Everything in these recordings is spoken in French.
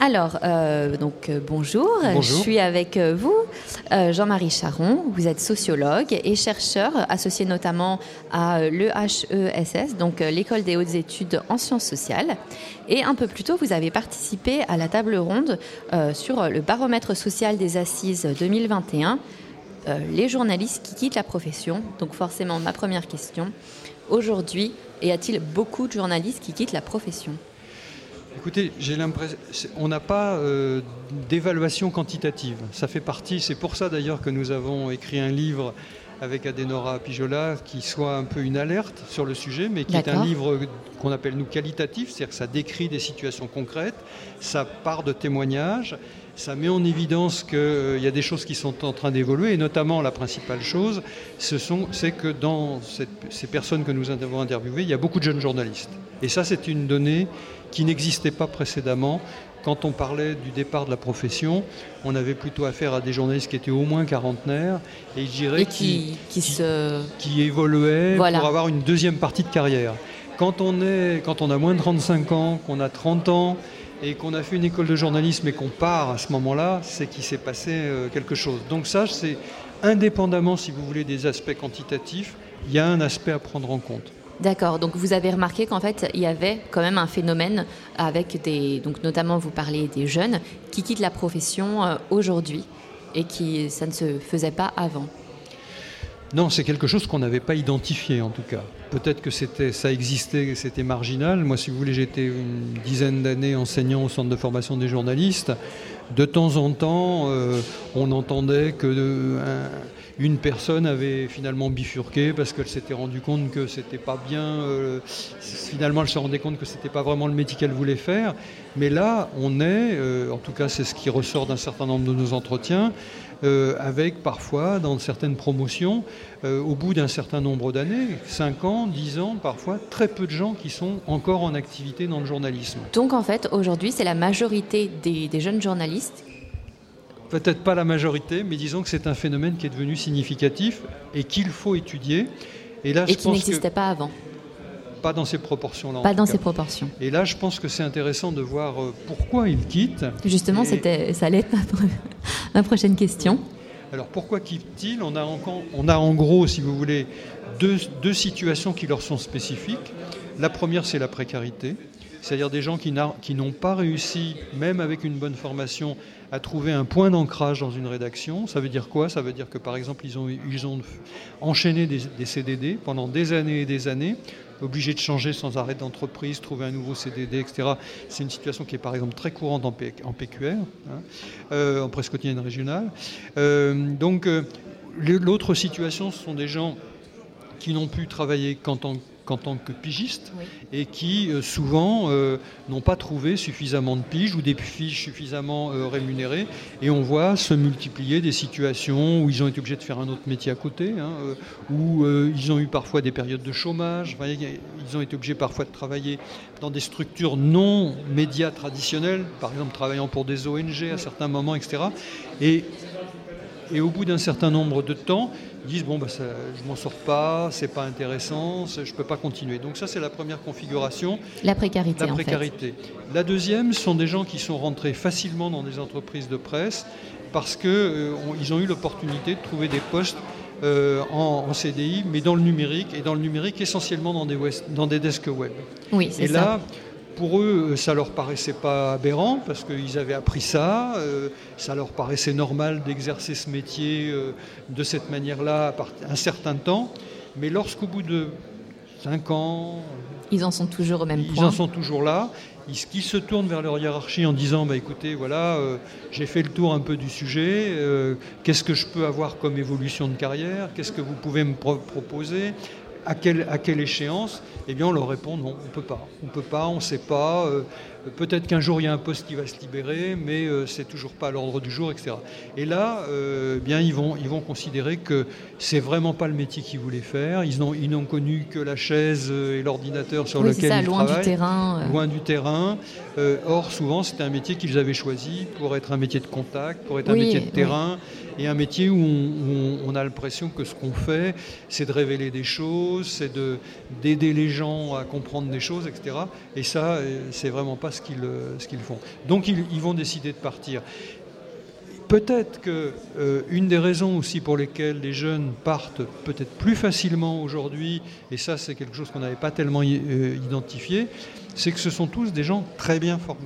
Alors, bonjour, je suis avec vous, Jean-Marie Charon. Vous êtes sociologue et chercheur associé notamment à l'EHESS, donc l'École des hautes études en sciences sociales. Et un peu plus tôt, vous avez participé à la table ronde sur le baromètre social des Assises 2021, les journalistes qui quittent la profession. Donc forcément, ma première question, aujourd'hui, y a-t-il beaucoup de journalistes qui quittent la profession ? Écoutez, j'ai l'impression qu'on n'a pas d'évaluation quantitative. Ça fait partie, c'est pour ça d'ailleurs que nous avons écrit un livre avec Adénora Pijola qui soit un peu une alerte sur le sujet, mais qui est un livre qu'on appelle nous qualitatif, c'est-à-dire que ça décrit des situations concrètes, ça part de témoignages, ça met en évidence qu'il y a des choses qui sont en train d'évoluer, et notamment la principale chose, c'est que dans ces personnes que nous avons interviewées, il y a beaucoup de jeunes journalistes. Et ça, c'est une donnée qui n'existait pas précédemment. Quand on parlait du départ de la profession, on avait plutôt affaire à des journalistes qui étaient au moins quarantenaires et je dirais qui évoluaient pour avoir une deuxième partie de carrière. Quand on a moins de 35 ans, qu'on a 30 ans et qu'on a fait une école de journalisme et qu'on part à ce moment-là, c'est qu'il s'est passé quelque chose. Donc ça, c'est indépendamment, si vous voulez, des aspects quantitatifs, il y a un aspect à prendre en compte. D'accord, donc vous avez remarqué qu'en fait, il y avait quand même un phénomène avec donc notamment vous parlez des jeunes qui quittent la profession aujourd'hui et ça ne se faisait pas avant. Non, c'est quelque chose qu'on n'avait pas identifié en tout cas. Peut-être que ça existait, c'était marginal. Moi, si vous voulez, j'étais une dizaine d'années enseignant au centre de formation des journalistes. De temps en temps, on entendait que... Une personne avait finalement bifurqué parce qu'elle s'était rendue compte que c'était pas bien. Finalement, elle se rendait compte que c'était pas vraiment le métier qu'elle voulait faire. Mais là, on est, en tout cas, c'est ce qui ressort d'un certain nombre de nos entretiens, avec parfois, dans certaines promotions, au bout d'un certain nombre d'années, 5 ans, 10 ans, parfois, très peu de gens qui sont encore en activité dans le journalisme. Donc, en fait, aujourd'hui, c'est la majorité des jeunes journalistes. Peut-être pas la majorité, mais disons que c'est un phénomène qui est devenu significatif et qu'il faut étudier. Et là, je pense qui n'existait pas avant. Pas dans ces proportions-là. Pas dans ces proportions. Et là, je pense que c'est intéressant de voir pourquoi ils quittent. Justement, ça allait être ma prochaine question. Alors, pourquoi quittent-ils ? On a en gros, si vous voulez, deux situations qui leur sont spécifiques. La première, c'est la précarité. C'est-à-dire des gens qui n'ont pas réussi, même avec une bonne formation, à trouver un point d'ancrage dans une rédaction. Ça veut dire quoi ? Ça veut dire que, par exemple, ils ont enchaîné des CDD pendant des années et des années, obligés de changer sans arrêt d'entreprise, trouver un nouveau CDD, etc. C'est une situation qui est, par exemple, très courante en PQR, en presse quotidienne régionale. Donc, l'autre situation, ce sont des gens qui n'ont pu travailler qu'en tant que pigistes, oui, et qui souvent n'ont pas trouvé suffisamment de piges ou des fiches suffisamment rémunérées. Et on voit se multiplier des situations où ils ont été obligés de faire un autre métier à côté, où ils ont eu parfois des périodes de chômage. Enfin, ils ont été obligés parfois de travailler dans des structures non médias traditionnelles, par exemple travaillant pour des ONG, oui, à certains moments, etc. Et au bout d'un certain nombre de temps, ils disent « bon, ça, je m'en sors pas, c'est pas intéressant, je peux pas continuer ». Donc ça, c'est la première configuration. La précarité. La deuxième, ce sont des gens qui sont rentrés facilement dans des entreprises de presse parce qu'ils ont eu l'opportunité de trouver des postes en CDI, mais dans le numérique, et dans le numérique essentiellement dans des desks web. Oui, c'est ça. Et là, pour eux, ça leur paraissait pas aberrant parce qu'ils avaient appris ça. Ça leur paraissait normal d'exercer ce métier de cette manière-là un certain temps. Mais lorsqu'au bout de 5 ans... Ils en sont toujours au même point. Ils en sont toujours là. Ils se tournent vers leur hiérarchie en disant écoutez, voilà, j'ai fait le tour un peu du sujet, qu'est-ce que je peux avoir comme évolution de carrière ? Qu'est-ce que vous pouvez me proposer ? À quelle échéance ? Eh bien, on leur répond non, on ne peut pas, on ne sait pas. Peut-être qu'un jour, il y a un poste qui va se libérer, mais ce n'est toujours pas à l'ordre du jour, etc. Et là, ils vont considérer que ce n'est vraiment pas le métier qu'ils voulaient faire. Ils n'ont connu que la chaise et l'ordinateur sur lequel ils travaillent. Loin du terrain. Or, souvent, c'était un métier qu'ils avaient choisi pour être un métier de contact, pour être un métier de terrain. Et un métier où on a l'impression que ce qu'on fait, c'est de révéler des choses, c'est d'aider les gens à comprendre des choses, etc. Et ça, c'est vraiment pas ce qu'ils font. Donc ils vont décider de partir. Peut-être qu'une des raisons aussi pour lesquelles les jeunes partent peut-être plus facilement aujourd'hui, et ça c'est quelque chose qu'on n'avait pas tellement identifié, c'est que ce sont tous des gens très bien formés.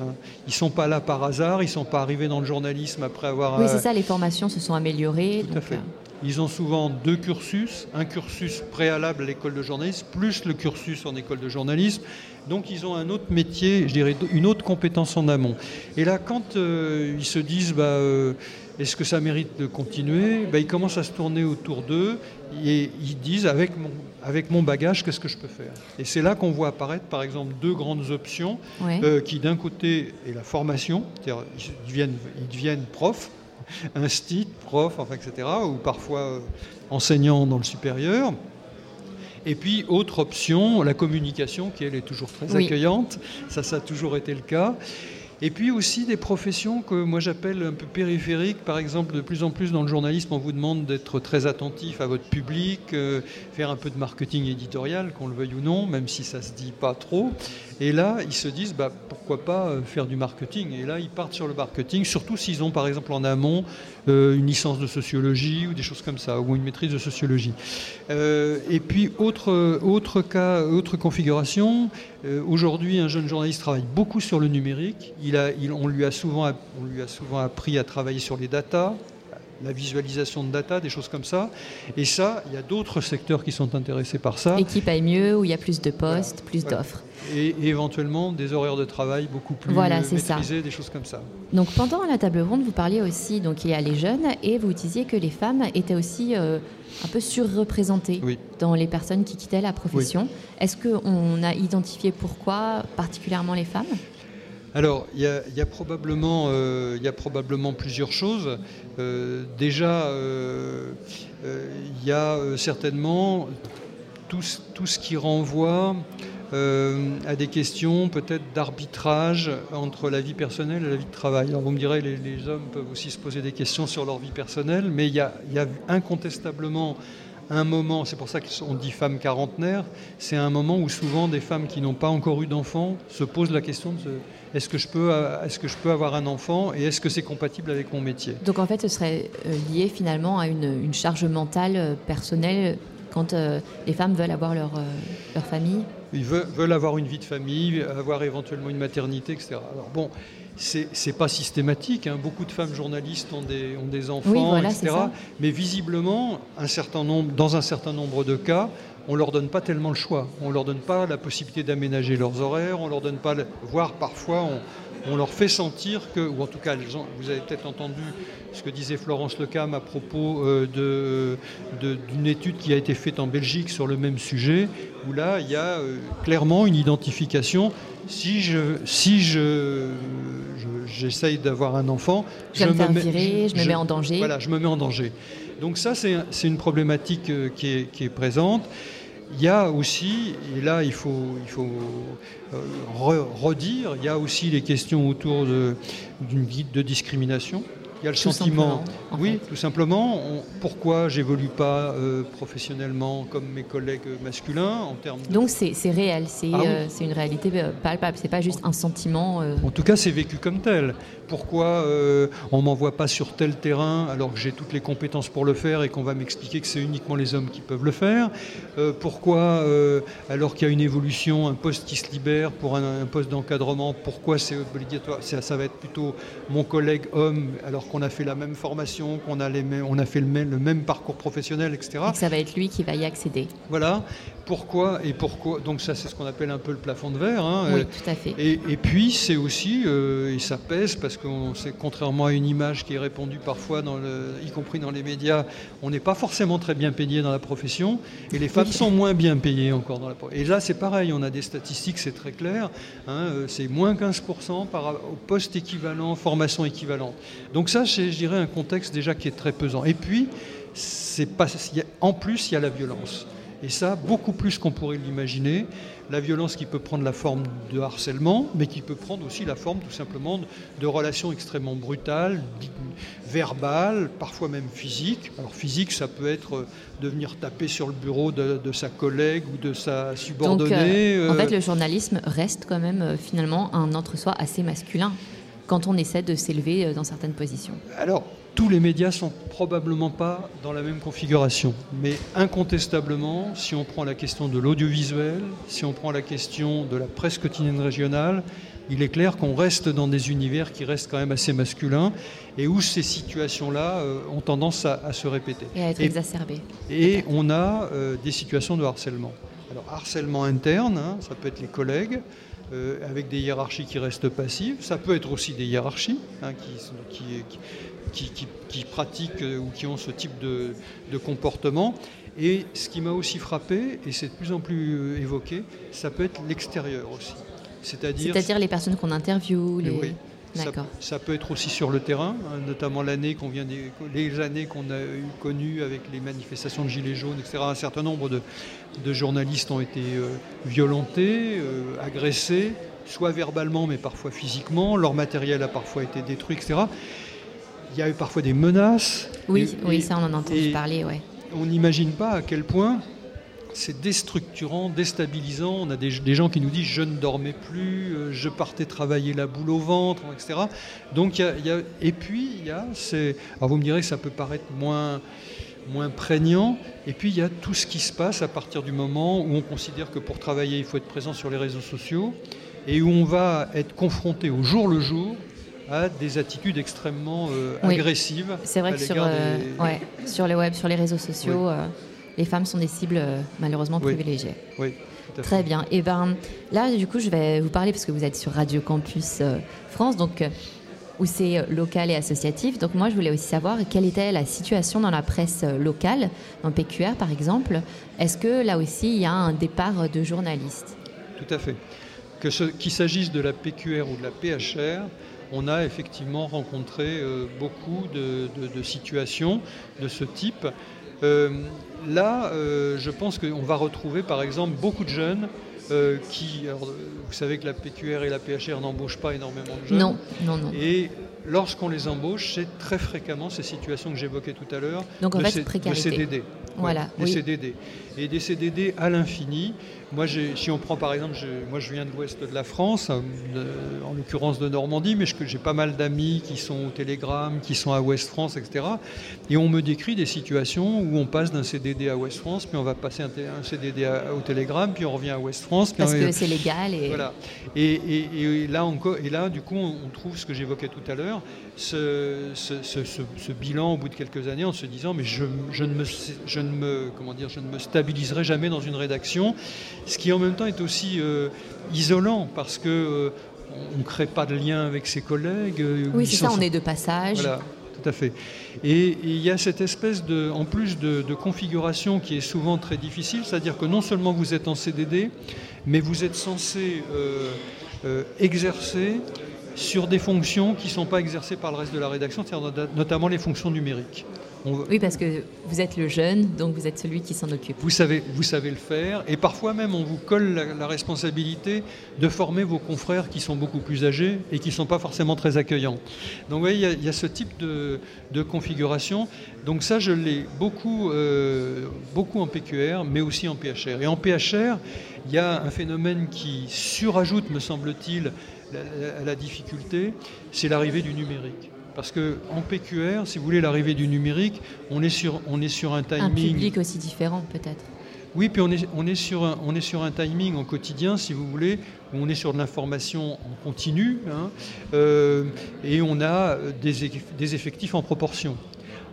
Hein. Ils ne sont pas là par hasard, ils ne sont pas arrivés dans le journalisme après avoir... Oui, c'est ça, les formations se sont améliorées. Tout donc... à fait. Ils ont souvent deux cursus, un cursus préalable à l'école de journalisme, plus le cursus en école de journalisme. Donc ils ont un autre métier, je dirais une autre compétence en amont. Et là, quand ils se disent est-ce que ça mérite de continuer, ils commencent à se tourner autour d'eux et ils disent avec mon bagage, qu'est-ce que je peux faire? Et c'est là qu'on voit apparaître, par exemple, deux grandes options qui, d'un côté, est la formation, c'est-à-dire ils deviennent profs, instit, prof, enfin, etc., ou parfois enseignant dans le supérieur. Et puis, autre option, la communication, qui, elle, est toujours très accueillante. Ça a toujours été le cas. Et puis aussi des professions que moi j'appelle un peu périphériques. Par exemple, de plus en plus dans le journalisme, on vous demande d'être très attentif à votre public, faire un peu de marketing éditorial, qu'on le veuille ou non, même si ça ne se dit pas trop. Et là, ils se disent, pourquoi pas faire du marketing? Et là, ils partent sur le marketing, surtout s'ils ont, par exemple, en amont, une licence de sociologie ou des choses comme ça, ou une maîtrise de sociologie. Et puis, autre cas, autre configuration. Aujourd'hui, un jeune journaliste travaille beaucoup sur le numérique. On lui a souvent appris à travailler sur les data, la visualisation de data, des choses comme ça. Et ça, il y a d'autres secteurs qui sont intéressés par ça. Et qui payent mieux, où il y a plus de postes, plus d'offres. Et éventuellement des horaires de travail beaucoup plus maîtrisés, des choses comme ça. Donc pendant la table ronde, vous parliez aussi, donc il y a les jeunes, et vous disiez que les femmes étaient aussi un peu surreprésentées dans les personnes qui quittaient la profession. Est-ce qu'on a identifié pourquoi particulièrement les femmes ? Alors, il y a probablement plusieurs choses. Il y a certainement tout ce qui renvoie à des questions peut-être d'arbitrage entre la vie personnelle et la vie de travail. Alors, vous me direz, les hommes peuvent aussi se poser des questions sur leur vie personnelle, mais il y a incontestablement un moment, c'est pour ça qu'on dit femmes quarantenaires, c'est un moment où souvent des femmes qui n'ont pas encore eu d'enfants se posent la question de est-ce que je peux avoir un enfant et est-ce que c'est compatible avec mon métier? Donc en fait ce serait lié finalement à une charge mentale personnelle quand les femmes veulent avoir leur famille? Ils veulent avoir une vie de famille, avoir éventuellement une maternité, etc. Alors bon, c'est pas systématique. Hein. Beaucoup de femmes journalistes ont des enfants, etc. Mais visiblement, dans un certain nombre de cas, on leur donne pas tellement le choix. On leur donne pas la possibilité d'aménager leurs horaires. On leur donne pas, voire parfois on leur fait sentir que, ou en tout cas, vous avez peut-être entendu ce que disait Florence Lecam à propos d'une étude qui a été faite en Belgique sur le même sujet, où là, il y a clairement une identification. Si j'essaye d'avoir un enfant, je me mets en danger. Voilà, je me mets en danger. Donc ça, c'est une problématique qui est présente. Il y a aussi, et là il faut redire, il y a aussi les questions autour d'une guide de discrimination. Il y a le sentiment, tout simplement, pourquoi j'évolue pas professionnellement comme mes collègues masculins en termes de... Donc c'est réel, c'est une réalité palpable, c'est pas juste un sentiment. En tout cas, c'est vécu comme tel. Pourquoi on m'envoie pas sur tel terrain alors que j'ai toutes les compétences pour le faire et qu'on va m'expliquer que c'est uniquement les hommes qui peuvent le faire? Pourquoi, alors qu'il y a une évolution, un poste qui se libère pour un poste d'encadrement, pourquoi c'est obligatoire? Ça va être plutôt mon collègue homme alors qu'on a fait la même formation, qu'on a fait le même parcours professionnel, etc. Donc ça va être lui qui va y accéder. Voilà. Pourquoi. Donc ça, c'est ce qu'on appelle un peu le plafond de verre. Hein. Oui, tout à fait. Et puis, c'est aussi, et ça pèse, parce que c'est contrairement à une image qui est répandue parfois, y compris dans les médias, on n'est pas forcément très bien payé dans la profession, et les femmes sont moins bien payées encore dans la profession. Et là, c'est pareil, on a des statistiques, c'est très clair, hein, c'est moins 15% au poste équivalent, formation équivalente. Donc ça, c'est, je dirais, un contexte déjà qui est très pesant. Et puis, en plus, il y a la violence. Et ça, beaucoup plus qu'on pourrait l'imaginer. La violence qui peut prendre la forme de harcèlement, mais qui peut prendre aussi la forme tout simplement de relations extrêmement brutales, verbales, parfois même physiques. Alors physique, ça peut être de venir taper sur le bureau de sa collègue ou de sa subordonnée. Donc, en fait, le journalisme reste quand même finalement un entre-soi assez masculin quand on essaie de s'élever dans certaines positions. Alors, tous les médias ne sont probablement pas dans la même configuration. Mais incontestablement, si on prend la question de l'audiovisuel, si on prend la question de la presse quotidienne régionale, il est clair qu'on reste dans des univers qui restent quand même assez masculins et où ces situations-là ont tendance à se répéter. Et à être exacerbées. Et on a des situations de harcèlement. Alors harcèlement interne, hein, ça peut être les collègues, avec des hiérarchies qui restent passives. Ça peut être aussi des hiérarchies hein, qui pratiquent ou qui ont ce type de comportement. Et ce qui m'a aussi frappé, et c'est de plus en plus évoqué, ça peut être l'extérieur aussi. C'est-à-dire les personnes qu'on interviewe. Oui. D'accord. Ça peut être aussi sur le terrain, hein, notamment les années qu'on a connues avec les manifestations de Gilets jaunes, etc. Un certain nombre de journalistes ont été violentés, agressés, soit verbalement mais parfois physiquement. Leur matériel a parfois été détruit, etc. Il y a eu parfois des menaces. Oui, ça on en a entendu parler. Ouais. On n'imagine pas à quel point c'est déstructurant, déstabilisant. On a des gens qui nous disent « je ne dormais plus, je partais travailler la boule au ventre », etc. Donc, et puis, il y a... Alors vous me direz que ça peut paraître moins prégnant. Et puis, il y a tout ce qui se passe à partir du moment où on considère que pour travailler, il faut être présent sur les réseaux sociaux et où on va être confronté au jour le jour à des attitudes extrêmement agressives. C'est vrai que sur le web, sur les réseaux sociaux... Oui. Les femmes sont des cibles malheureusement privilégiées. Oui, tout à fait. Très bien. Et ben là, du coup, je vais vous parler parce que vous êtes sur Radio Campus France, donc où c'est local et associatif. Donc moi, je voulais aussi savoir quelle était la situation dans la presse locale, dans PQR par exemple. Est-ce que là aussi, il y a un départ de journalistes ? Tout à fait. Qu'il s'agisse de la PQR ou de la PHR, on a effectivement rencontré beaucoup de situations de ce type. Je pense qu'on va retrouver par exemple beaucoup de jeunes vous savez que la PQR et la PHR n'embauchent pas énormément de jeunes. Non. Et lorsqu'on les embauche, c'est très fréquemment ces situations que j'évoquais tout à l'heure. Donc précarité. De CDD. Voilà. Des CDD. Et des CDD à l'infini. Moi, si on prend par exemple, je viens de l'ouest de la France, en l'occurrence de Normandie, mais j'ai pas mal d'amis qui sont au Télégramme, qui sont à Ouest France, etc. Et on me décrit des situations où on passe d'un CDD à Ouest France, puis on va passer un CDD au Télégramme, puis on revient à Ouest France. Parce que c'est légal. Et... Voilà. Et là, du coup, on trouve ce que j'évoquais tout à l'heure, ce bilan au bout de quelques années en se disant, mais je ne me stabiliserai jamais dans une rédaction, ce qui en même temps est aussi isolant parce que on ne crée pas de lien avec ses collègues. Oui, c'est ça, on est de passage. Voilà, tout à fait. Et il y a cette espèce en plus de configuration qui est souvent très difficile, c'est-à-dire que non seulement vous êtes en CDD, mais vous êtes censé exercer sur des fonctions qui ne sont pas exercées par le reste de la rédaction, c'est-à-dire notamment les fonctions numériques. Oui, parce que vous êtes le jeune, donc vous êtes celui qui s'en occupe. Vous savez le faire. Et parfois même, on vous colle la responsabilité de former vos confrères qui sont beaucoup plus âgés et qui ne sont pas forcément très accueillants. Donc vous voyez, il y a ce type de configuration. Donc ça, je l'ai beaucoup en PQR, mais aussi en PHR. Et en PHR, il y a un phénomène qui surajoute, me semble-t-il, à la difficulté, c'est l'arrivée du numérique. Parce qu'en PQR, si vous voulez, l'arrivée du numérique, on est sur un timing... Un public aussi différent, peut-être. Oui, puis on est sur un timing en quotidien, si vous voulez, où on est sur de l'information en continu, hein, et on a des effectifs en proportion.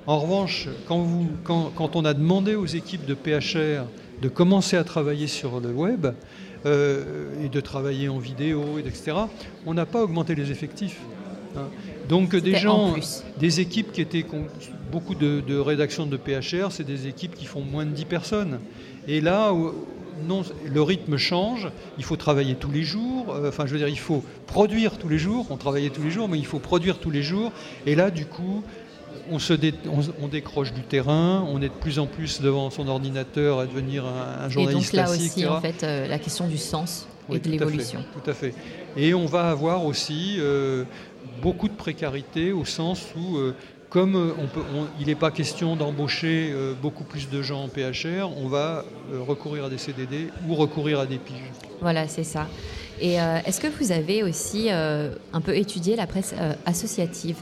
En revanche, quand on a demandé aux équipes de PHR de commencer à travailler sur le web, et de travailler en vidéo, etc., on n'a pas augmenté les effectifs. Hein. Donc des équipes qui étaient... Beaucoup de rédactions de PHR, c'est des équipes qui font moins de 10 personnes. Et là, le rythme change, il faut travailler tous les jours, il faut produire tous les jours, on travaillait tous les jours, mais il faut produire tous les jours. Et là, du coup, on décroche du terrain, on est de plus en plus devant son ordinateur à devenir un journaliste classique. Et donc là aussi, en fait, la question du sens et de l'évolution. Tout à fait. Et on va avoir aussi beaucoup de précarité au sens où, comme il n'est pas question d'embaucher beaucoup plus de gens en PHR, on va recourir à des CDD ou recourir à des piges. Voilà, c'est ça. Et est-ce que vous avez aussi un peu étudié la presse associative ?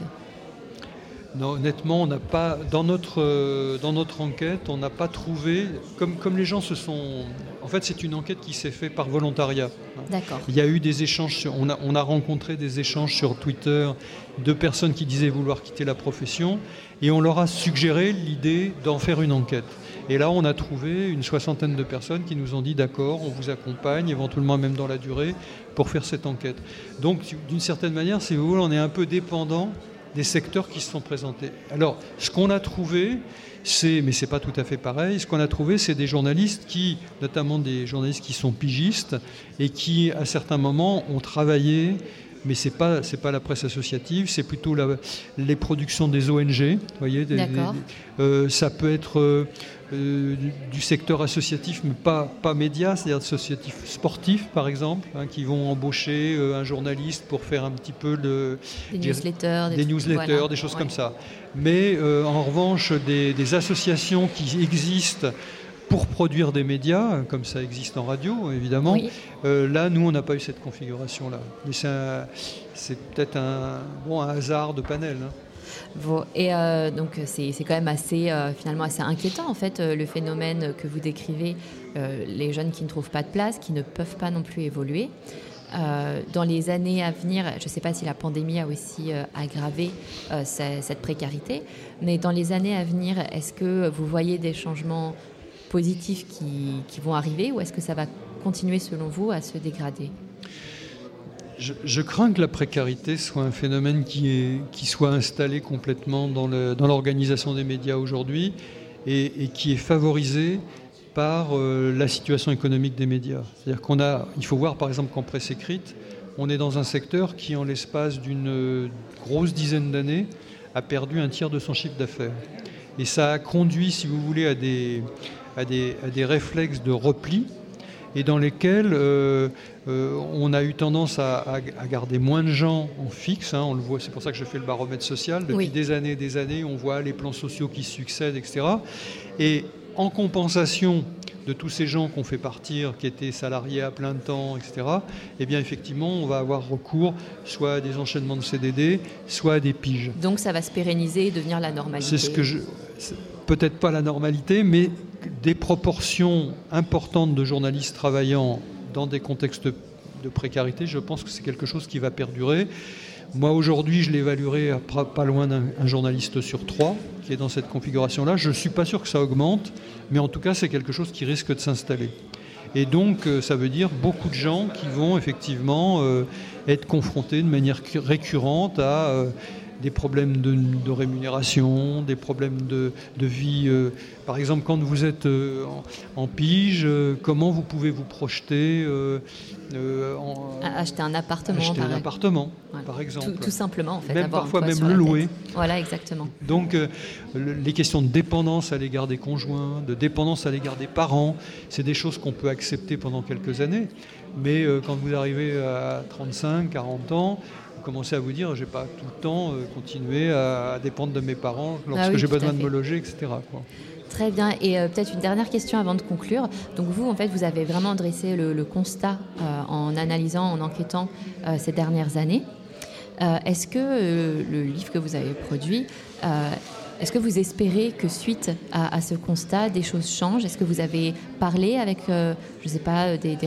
Non, honnêtement, on n'a pas, dans notre enquête, on n'a pas trouvé. Comme les gens se sont. En fait, c'est une enquête qui s'est faite par volontariat. D'accord. Il y a eu des échanges. On a rencontré des échanges sur Twitter de personnes qui disaient vouloir quitter la profession, et on leur a suggéré l'idée d'en faire une enquête. Et là, on a trouvé une 60aine de personnes qui nous ont dit d'accord, on vous accompagne, éventuellement même dans la durée, pour faire cette enquête. Donc, d'une certaine manière, si vous voulez, on est un peu dépendant des secteurs qui se sont présentés. Alors, ce qu'on a trouvé, mais c'est pas tout à fait pareil, ce qu'on a trouvé, c'est des journalistes notamment des journalistes qui sont pigistes et qui, à certains moments, ont travaillé, mais c'est pas la presse associative, c'est plutôt les productions des ONG, vous voyez. D'accord. Ça peut être du secteur associatif, mais pas média, c'est-à-dire associatif sportif, par exemple, qui vont embaucher un journaliste pour faire un petit peu des newsletters, voilà, des choses comme ça. Mais en revanche, des associations qui existent pour produire des médias, comme ça existe en radio, évidemment. Oui. Là, nous, on n'a pas eu cette configuration-là. Mais c'est peut-être un hasard de panel. Hein. Bon, et donc c'est quand même assez finalement assez inquiétant en fait le phénomène que vous décrivez, les jeunes qui ne trouvent pas de place, qui ne peuvent pas non plus évoluer. Dans les années à venir, je ne sais pas si la pandémie a aussi aggravé cette précarité, mais dans les années à venir, est-ce que vous voyez des changements positifs qui vont arriver, ou est-ce que ça va continuer selon vous à se dégrader ? Je crains que la précarité soit un phénomène qui soit installé complètement dans l'organisation des médias aujourd'hui et qui est favorisé par la situation économique des médias. C'est-à-dire il faut voir par exemple qu'en presse écrite, on est dans un secteur qui, en l'espace d'une grosse dizaine d'années, a perdu un tiers de son chiffre d'affaires. Et ça a conduit, si vous voulez, à des réflexes de repli, et dans lesquels on a eu tendance à garder moins de gens en fixe, on le voit, c'est pour ça que je fais le baromètre social, depuis des années, on voit les plans sociaux qui succèdent, etc. Et en compensation de tous ces gens qu'on fait partir, qui étaient salariés à plein de temps, etc., eh bien effectivement, on va avoir recours soit à des enchaînements de CDD, soit à des piges. Donc ça va se pérenniser et devenir la normalité. Peut-être pas la normalité, mais des proportions importantes de journalistes travaillant dans des contextes de précarité, je pense que c'est quelque chose qui va perdurer. Moi, aujourd'hui, je l'évaluerai à pas loin d'un journaliste sur 3 qui est dans cette configuration-là. Je ne suis pas sûr que ça augmente, mais en tout cas, c'est quelque chose qui risque de s'installer. Et donc, ça veut dire beaucoup de gens qui vont effectivement être confrontés de manière récurrente à des problèmes de rémunération, des problèmes de vie. Par exemple, quand vous êtes en pige, comment vous pouvez vous projeter acheter un appartement. Voilà. Par exemple. Tout simplement, en fait. Même parfois, même le louer. Voilà, exactement. Donc, les questions de dépendance à l'égard des conjoints, de dépendance à l'égard des parents, c'est des choses qu'on peut accepter pendant quelques années. Mais quand vous arrivez à 35, 40 ans, commencer à vous dire, j'ai pas tout le temps continué à dépendre de mes parents lorsque j'ai besoin de me loger, etc. Quoi. Très bien. Et peut-être une dernière question avant de conclure. Donc vous, en fait, vous avez vraiment dressé le constat en analysant, en enquêtant ces dernières années. Est-ce que le livre que vous avez produit, est-ce que vous espérez que suite à ce constat, des choses changent ? Est-ce que vous avez parlé avec, je ne sais pas, des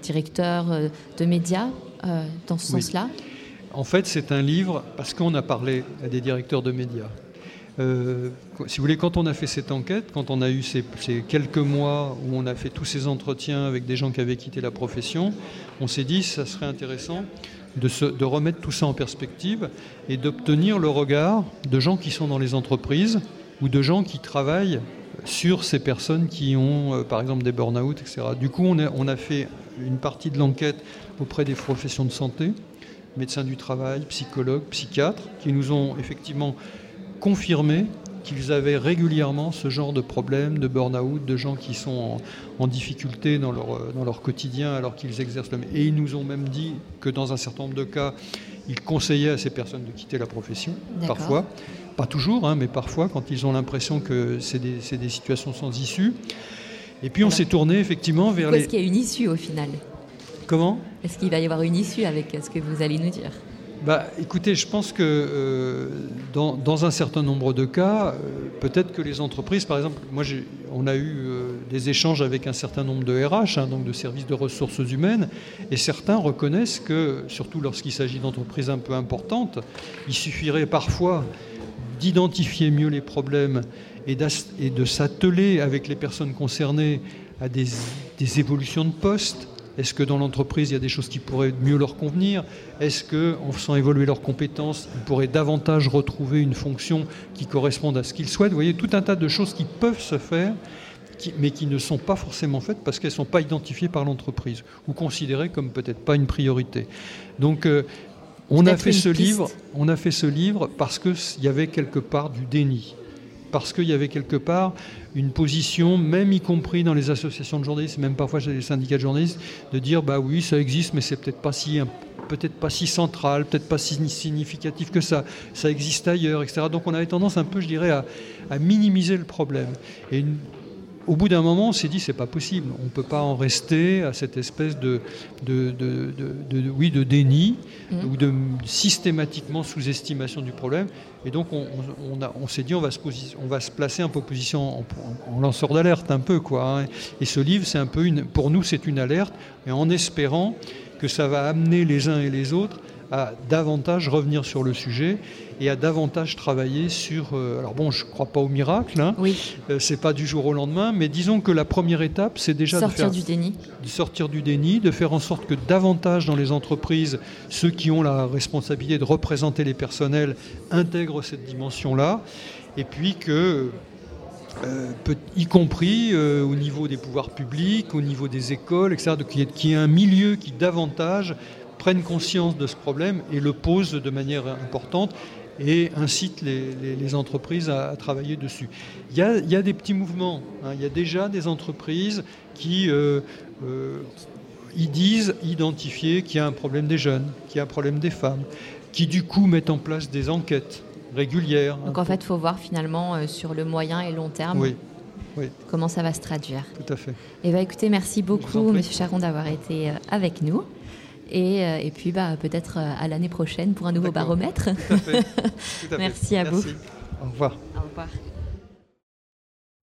directeurs de médias dans ce sens-là ? En fait, c'est un livre, parce qu'on a parlé à des directeurs de médias. Si vous voulez, quand on a fait cette enquête, quand on a eu ces quelques mois où on a fait tous ces entretiens avec des gens qui avaient quitté la profession, on s'est dit que ça serait intéressant de remettre tout ça en perspective et d'obtenir le regard de gens qui sont dans les entreprises ou de gens qui travaillent sur ces personnes qui ont, par exemple, des burn-out, etc. Du coup, on a fait une partie de l'enquête auprès des professions de santé, médecins du travail, psychologues, psychiatres, qui nous ont effectivement confirmé qu'ils avaient régulièrement ce genre de problème, de burn-out, de gens qui sont en difficulté dans leur quotidien alors qu'ils exercent le métier. Et ils nous ont même dit que dans un certain nombre de cas, ils conseillaient à ces personnes de quitter la profession, d'accord, parfois. Pas toujours, mais parfois, quand ils ont l'impression que c'est des situations sans issue. Et puis on s'est tourné effectivement vers les... Est-ce qu'il y a une issue au final ? Comment ? Est-ce qu'il va y avoir une issue avec ce que vous allez nous dire ? Écoutez, je pense que dans un certain nombre de cas, peut-être que les entreprises, par exemple, on a eu des échanges avec un certain nombre de RH, donc de services de ressources humaines, et certains reconnaissent que, surtout lorsqu'il s'agit d'entreprises un peu importantes, il suffirait parfois d'identifier mieux les problèmes et de s'atteler avec les personnes concernées à des évolutions de poste. Est-ce que dans l'entreprise, il y a des choses qui pourraient mieux leur convenir ? Est-ce qu'en faisant évoluer leurs compétences, ils pourraient davantage retrouver une fonction qui corresponde à ce qu'ils souhaitent ? Vous voyez, tout un tas de choses qui peuvent se faire, mais qui ne sont pas forcément faites parce qu'elles ne sont pas identifiées par l'entreprise ou considérées comme peut-être pas une priorité. Donc, on a fait ce livre parce qu'il y avait quelque part du déni. Parce qu'il y avait quelque part une position, même y compris dans les associations de journalistes, même parfois chez les syndicats de journalistes, de dire oui, ça existe, mais c'est peut-être pas si central, peut-être pas si significatif que ça. Ça existe ailleurs, etc. Donc on avait tendance un peu, je dirais, à minimiser le problème. Et au bout d'un moment, on s'est dit c'est pas possible. On ne peut pas en rester à cette espèce de déni ou de systématiquement sous-estimation du problème. Et donc on s'est dit on va se placer un peu en position en lanceur d'alerte un peu . Et ce livre, c'est un peu pour nous c'est une alerte, et en espérant que ça va amener les uns et les autres à davantage revenir sur le sujet et à davantage travailler sur... alors bon, je ne crois pas au miracle, oui. Ce n'est pas du jour au lendemain, mais disons que la première étape, c'est déjà de sortir du déni, de faire en sorte que davantage dans les entreprises, ceux qui ont la responsabilité de représenter les personnels intègrent cette dimension-là, et puis que... y compris au niveau des pouvoirs publics, au niveau des écoles, etc., qu'il y ait un milieu qui davantage prenne conscience de ce problème et le pose de manière importante et incite les entreprises à travailler dessus. Il y a des petits mouvements. Il y a déjà des entreprises qui disent identifier qu'il y a un problème des jeunes, qu'il y a un problème des femmes, qui du coup mettent en place des enquêtes régulières. Donc en fait, il faut voir finalement sur le moyen et long terme. Oui. Comment ça va se traduire. Tout à fait. Écoutez, merci beaucoup, M. Charon, d'avoir été avec nous. Et puis peut-être à l'année prochaine pour un nouveau baromètre. Tout à fait. Merci à vous. Au revoir. Au revoir.